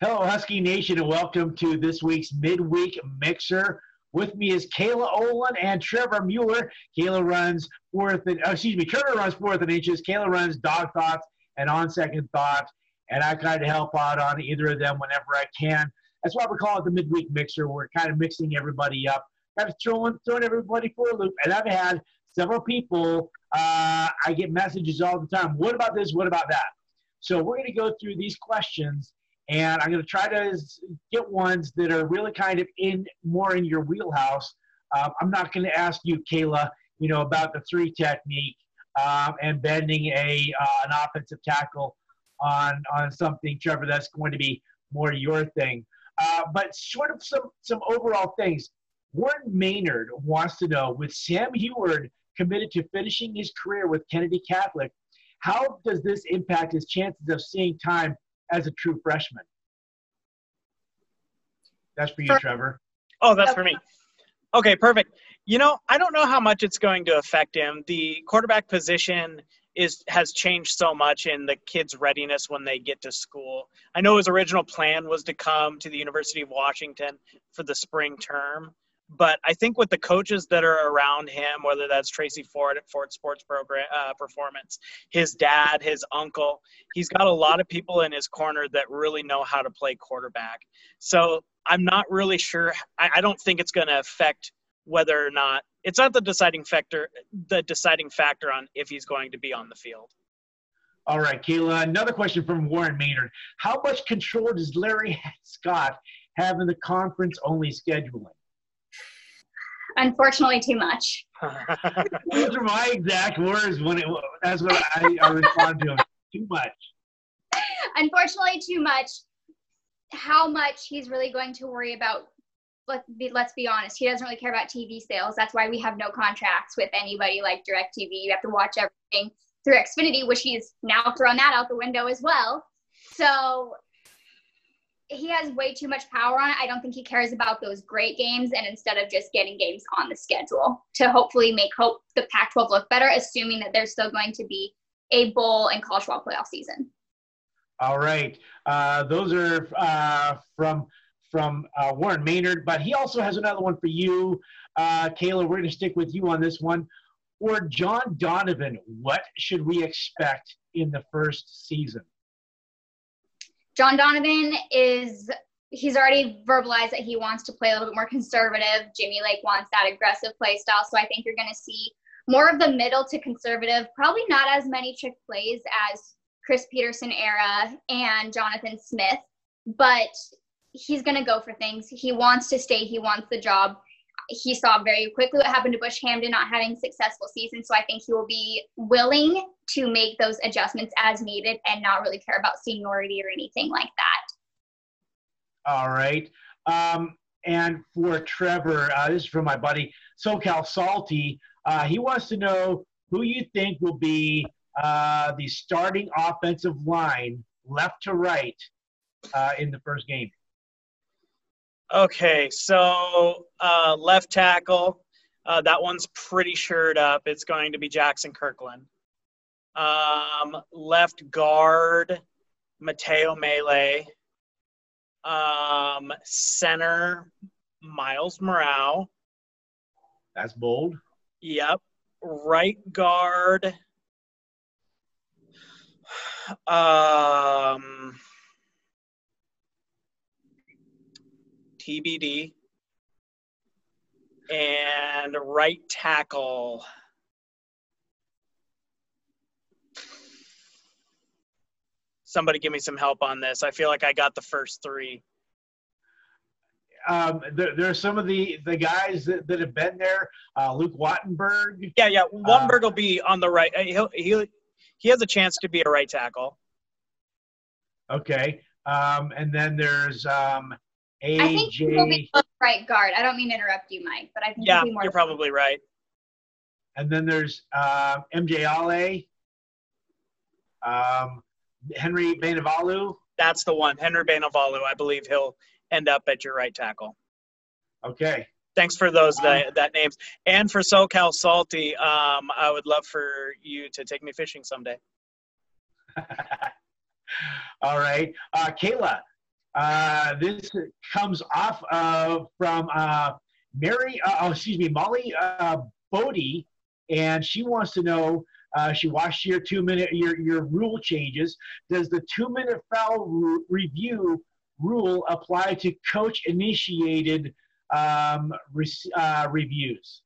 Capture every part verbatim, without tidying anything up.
Hello, Husky Nation, and welcome to this week's Midweek Mixer. With me is Kayla Olin and Trevor Mueller. Kayla runs fourth and, oh, excuse me, Trevor runs fourth and inches. Kayla runs Dog Thoughts and On Second Thoughts, and I try to help out on either of them whenever I can. That's why we call it the Midweek Mixer. We're kind of mixing everybody up, kind of throwing, throwing everybody for a loop. And I've had several people, uh, I get messages all the time, what about this, what about that? So we're going to go through these questions, and I'm going to try to get ones that are really kind of in more in your wheelhouse. Um, I'm not going to ask you, Kayla, you know, about the three technique um, and bending a uh, an offensive tackle on on something, Trevor. That's going to be more your thing. Uh, but sort of some some overall things. Warren Maynard wants to know, with Sam Heward committed to finishing his career with Kennedy Catholic, how does this impact his chances of seeing time as a true freshman? That's for you, for, Trevor. Oh, that's for me. Okay, perfect. You know, I don't know how much it's going to affect him. The quarterback position is has changed so much in the kids' readiness when they get to school. I know his original plan was to come to the University of Washington for the spring term, but I think with the coaches that are around him, whether that's Tracy Ford at Ford Sports Program, uh, Performance, his dad, his uncle, he's got a lot of people in his corner that really know how to play quarterback. So I'm not really sure. I, I don't think it's going to affect whether or not – it's not the deciding factor, the deciding factor on if he's going to be on the field. All right, Kayla, another question from Warren Maynard. How much control does Larry Scott have in the conference-only scheduling? Unfortunately, too much. Those are my exact words when it that's what I, I respond to him. Too much. Unfortunately, too much. How much he's really going to worry about? Let's be, let's be honest. He doesn't really care about T V sales. That's why we have no contracts with anybody like DirecTV. You have to watch everything through Xfinity, which he's now thrown that out the window as well. So he has way too much power on it. I don't think he cares about those great games, and instead of just getting games on the schedule to hopefully make hope the Pac twelve look better, assuming that there's still going to be a bowl and college football playoff season. All right. Uh, those are uh, from from uh, Warren Maynard, but he also has another one for you. Uh, Kayla, we're going to stick with you on this one. For John Donovan, what should we expect in the first season? John Donovan is, he's already verbalized that he wants to play a little bit more conservative. Jimmy Lake wants that aggressive play style. So I think you're going to see more of the middle to conservative, probably not as many trick plays as Chris Peterson era and Jonathan Smith, but he's going to go for things. He wants to stay. He wants the job. He saw very quickly what happened to Bush Hamden not having successful season. So I think he will be willing to make those adjustments as needed and not really care about seniority or anything like that. All right. Um, and for Trevor, uh, this is from my buddy, SoCal Salty. Uh, he wants to know who you think will be uh, the starting offensive line left to right uh, in the first game. Okay, so uh, left tackle, uh, that one's pretty shored up. It's going to be Jackson Kirkland. Um, left guard, Mateo Melee. Um, center, Miles Morale. That's bold. Yep. Right guard. Um... T B D, and right tackle. Somebody give me some help on this. I feel like I got the first three. Um, there, there are some of the, the guys that, that have been there. Uh, Luke Wattenberg. Yeah, yeah. Wattenberg uh, will be on the right. He'll, he'll, he has a chance to be a right tackle. Okay. Um, and then there's um, – A J. I think he'll be right guard. I don't mean to interrupt you, Mike, but I think yeah, he'll be more. Yeah, you're probably right. And then there's uh, M J Ale, um, Henry Bainivalu. That's the one, Henry Bainivalu. I believe he'll end up at your right tackle. Okay. Thanks for those um, that, that names. And for SoCal Salty, um, I would love for you to take me fishing someday. All right, uh, Kayla. Uh, this comes off of from uh, Mary, uh, oh, excuse me, Molly uh, Bodie, and she wants to know. Uh, she watched your two-minute your your rule changes. Does the two-minute foul ru- review rule apply to coach-initiated um, re- uh, reviews?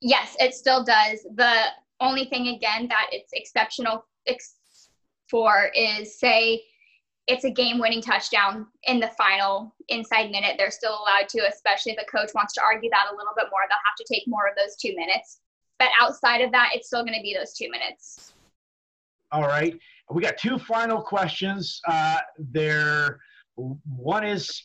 Yes, it still does. The only thing, again, that it's exceptional ex- for is, say, it's a game-winning touchdown in the final inside minute. They're still allowed to, especially if a coach wants to argue that a little bit more. They'll have to take more of those two minutes. But outside of that, it's still going to be those two minutes. All right. We got two final questions. Uh, there, one is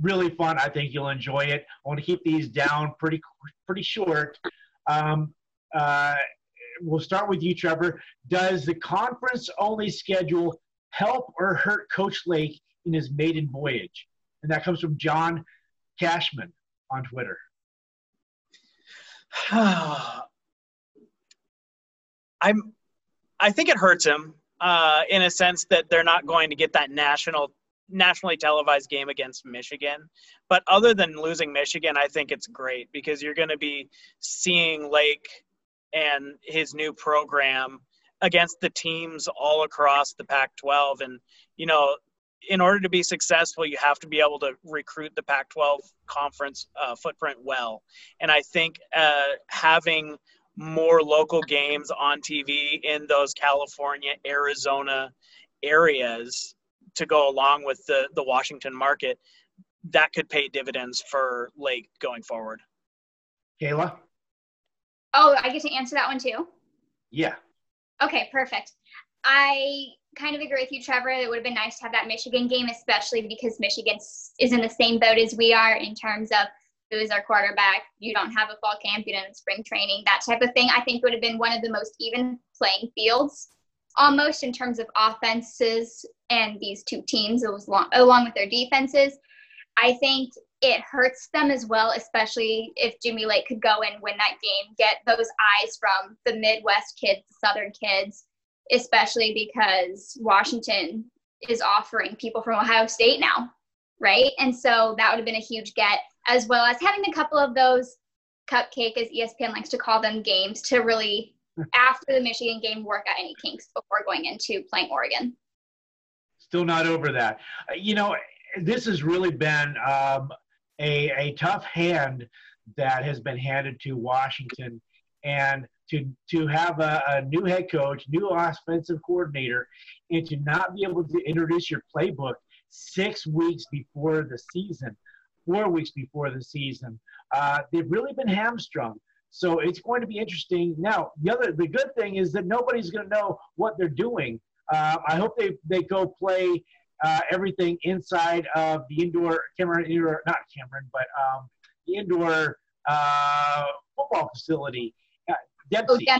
really fun. I think you'll enjoy it. I want to keep these down pretty pretty short. Um, uh, we'll start with you, Trevor. Does the conference-only schedule help or hurt Coach Lake in his maiden voyage? And that comes from John Cashman on Twitter. I'm, I think it hurts him uh, in a sense that they're not going to get that national, nationally televised game against Michigan. But other than losing Michigan, I think it's great because you're going to be seeing Lake and his new program against the teams all across the Pac twelve. And, you know, in order to be successful, you have to be able to recruit the Pac twelve conference uh, footprint well. And I think uh, having more local games on T V in those California, Arizona areas to go along with the, the Washington market, that could pay dividends for Lake going forward. Kayla? Oh, I get to answer that one too? Yeah. Okay, perfect. I kind of agree with you, Trevor. It would have been nice to have that Michigan game, especially because Michigan is in the same boat as we are in terms of who is our quarterback. You don't have a fall camp, you don't have spring training, that type of thing. I think it would have been one of the most even playing fields almost in terms of offenses and these two teams, it was long, along with their defenses. I think it hurts them as well, especially if Jimmy Lake could go and win that game, get those eyes from the Midwest kids, the Southern kids, especially because Washington is offering people from Ohio State now, right? And so that would have been a huge get, as well as having a couple of those cupcake, as E S P N likes to call them, games to really, after the Michigan game, work out any kinks before going into playing Oregon. Still not over that. Uh, you know, this has really been um, a, a tough hand that has been handed to Washington, and to to have a, a new head coach, new offensive coordinator, and to not be able to introduce your playbook six weeks before the season, four weeks before the season. Uh, they've really been hamstrung. So it's going to be interesting. Now, the other the good thing is that nobody's going to know what they're doing. Uh, I hope they, they go play uh, everything inside of the indoor Cameron, indoor, not Cameron, but um, the indoor uh, football facility. Oh, yeah.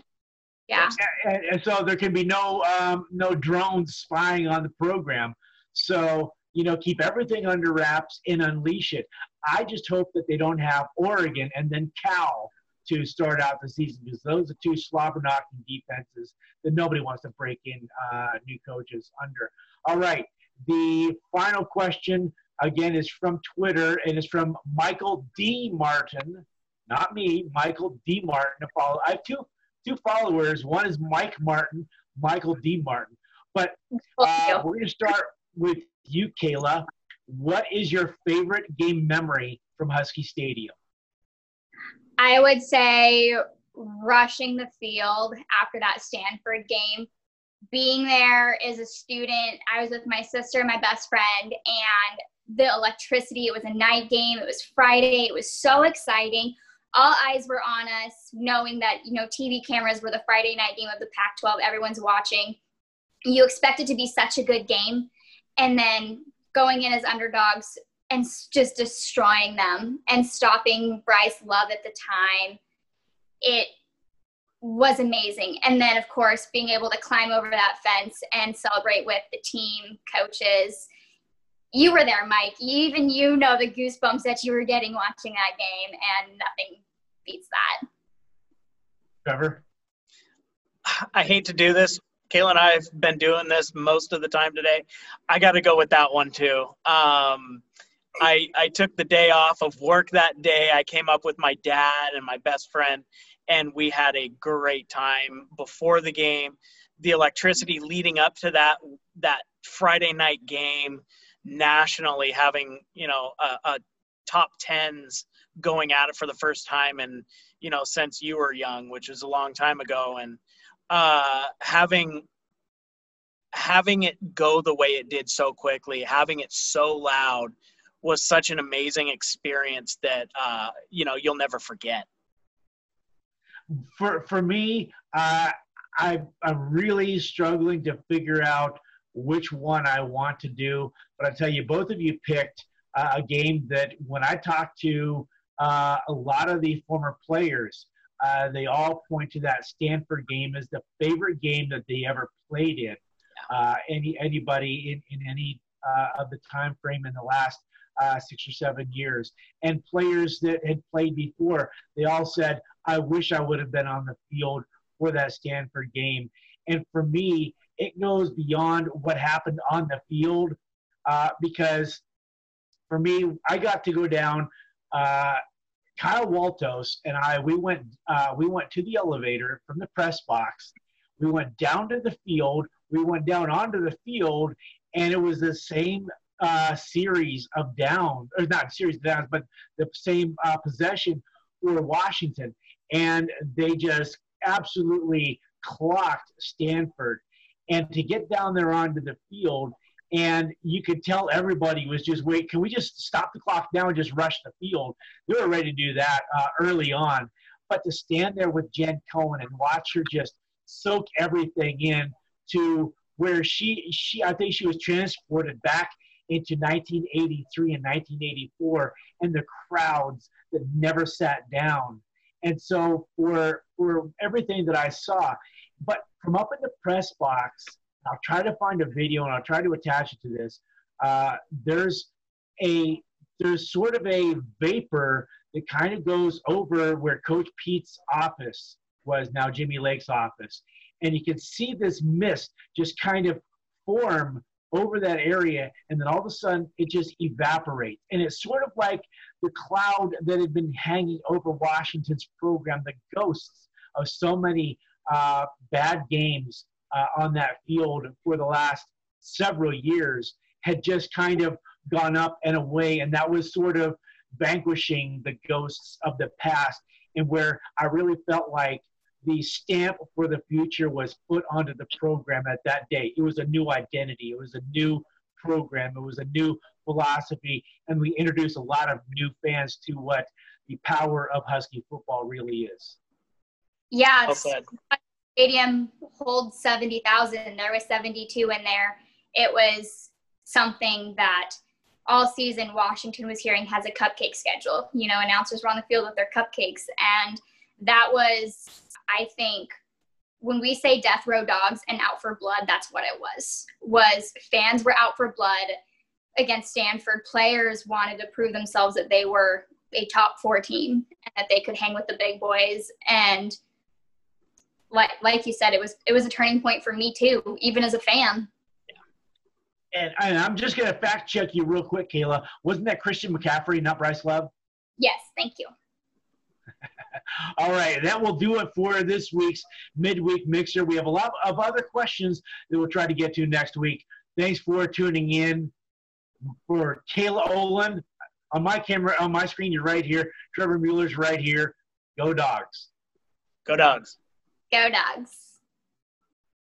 yeah. And, and so there can be no um, no drones spying on the program. So, you know, keep everything under wraps and unleash it. I just hope that they don't have Oregon and then Cal to start out the season, because those are two slobber-knocking defenses that nobody wants to break in uh, new coaches under. All right. The final question, again, is from Twitter, and it's from Michael D. Martin. Not me, Michael D. Martin. I have two two followers. One is Mike Martin, Michael D. Martin. But uh, we're going to start with you, Kayla. What is your favorite game memory from Husky Stadium? I would say rushing the field after that Stanford game. Being there as a student, I was with my sister, my best friend, and the electricity. It was a night game. It was Friday. It was so exciting. All eyes were on us, knowing that, you know, T V cameras were the Friday night game of the Pac twelve. Everyone's watching. You expect it to be such a good game. And then going in as underdogs and just destroying them and stopping Bryce Love at the time, it was amazing. And then, of course, being able to climb over that fence and celebrate with the team, coaches. You were there, Mike. Even you know the goosebumps that you were getting watching that game, and nothing beats that. Trevor? I hate to do this, Kayla and I have been doing this most of the time today. I got to go with that one too. Um, I, I took the day off of work that day. I came up with my dad and my best friend, and we had a great time before the game. The electricity leading up to that, that Friday night game nationally, having, you know, a, a top tens going at it for the first time. And, you know, since you were young, which was a long time ago, and uh, having, having it go the way it did so quickly, having it so loud was such an amazing experience that, uh, you know, you'll never forget. For, for me, uh, I, I'm really struggling to figure out which one I want to do, but I tell you, both of you picked uh, a game that when I talked to uh, a lot of the former players, uh, they all point to that Stanford game as the favorite game that they ever played in. Uh, any anybody in, in any uh, of the time frame in the last uh, six or seven years, and players that had played before, they all said, "I wish I would have been on the field for that Stanford game." And for me, it goes beyond what happened on the field, uh, because for me, I got to go down. Uh, Kyle Waltos and I, we went, uh, we went to the elevator from the press box. We went down to the field. We went down onto the field, and it was the same uh, series of downs, or not series of downs, but the same uh, possession for Washington, and they just absolutely clocked Stanford. And to get down there onto the field, and you could tell everybody was just, wait, can we just stop the clock now and just rush the field? They were ready to do that uh, early on. But to stand there with Jen Cohen and watch her just soak everything in to where she, she I think she was transported back into nineteen eighty-three and nineteen eighty-four, and the crowds that never sat down. And so for, for everything that I saw, but from up in the press box, I'll try to find a video and I'll try to attach it to this. Uh, there's a there's sort of a vapor that kind of goes over where Coach Pete's office was, now Jimmy Lake's office. And you can see this mist just kind of form over that area, and then all of a sudden it just evaporates. And it's sort of like the cloud that had been hanging over Washington's program, the ghosts of so many uh, bad games uh, on that field for the last several years had just kind of gone up and away. And that was sort of vanquishing the ghosts of the past, and where I really felt like the stamp for the future was put onto the program at that day. It was a new identity. It was a new program. It was a new philosophy. And we introduced a lot of new fans to what the power of Husky football really is. Yeah. Okay. Stadium holds seventy thousand. There was seventy-two in there. It was something that all season Washington was hearing has a cupcake schedule. You know, announcers were on the field with their cupcakes. And that was, I think, when we say death row dogs and out for blood, that's what it was, was fans were out for blood against Stanford. Players wanted to prove themselves that they were a top four team and that they could hang with the big boys. And like, like you said, it was, it was a turning point for me too, even as a fan. And, and I'm just going to fact check you real quick, Kayla. Wasn't that Christian McCaffrey, not Bryce Love? Yes. Thank you. All right, that will do it for this week's Midweek Mixer. We have a lot of other questions that we'll try to get to next week. Thanks for tuning in. For Kayla Olin, on my camera, on my screen, you're right here. Trevor Mueller's right here. Go Dogs. Go Dogs. Go Dogs.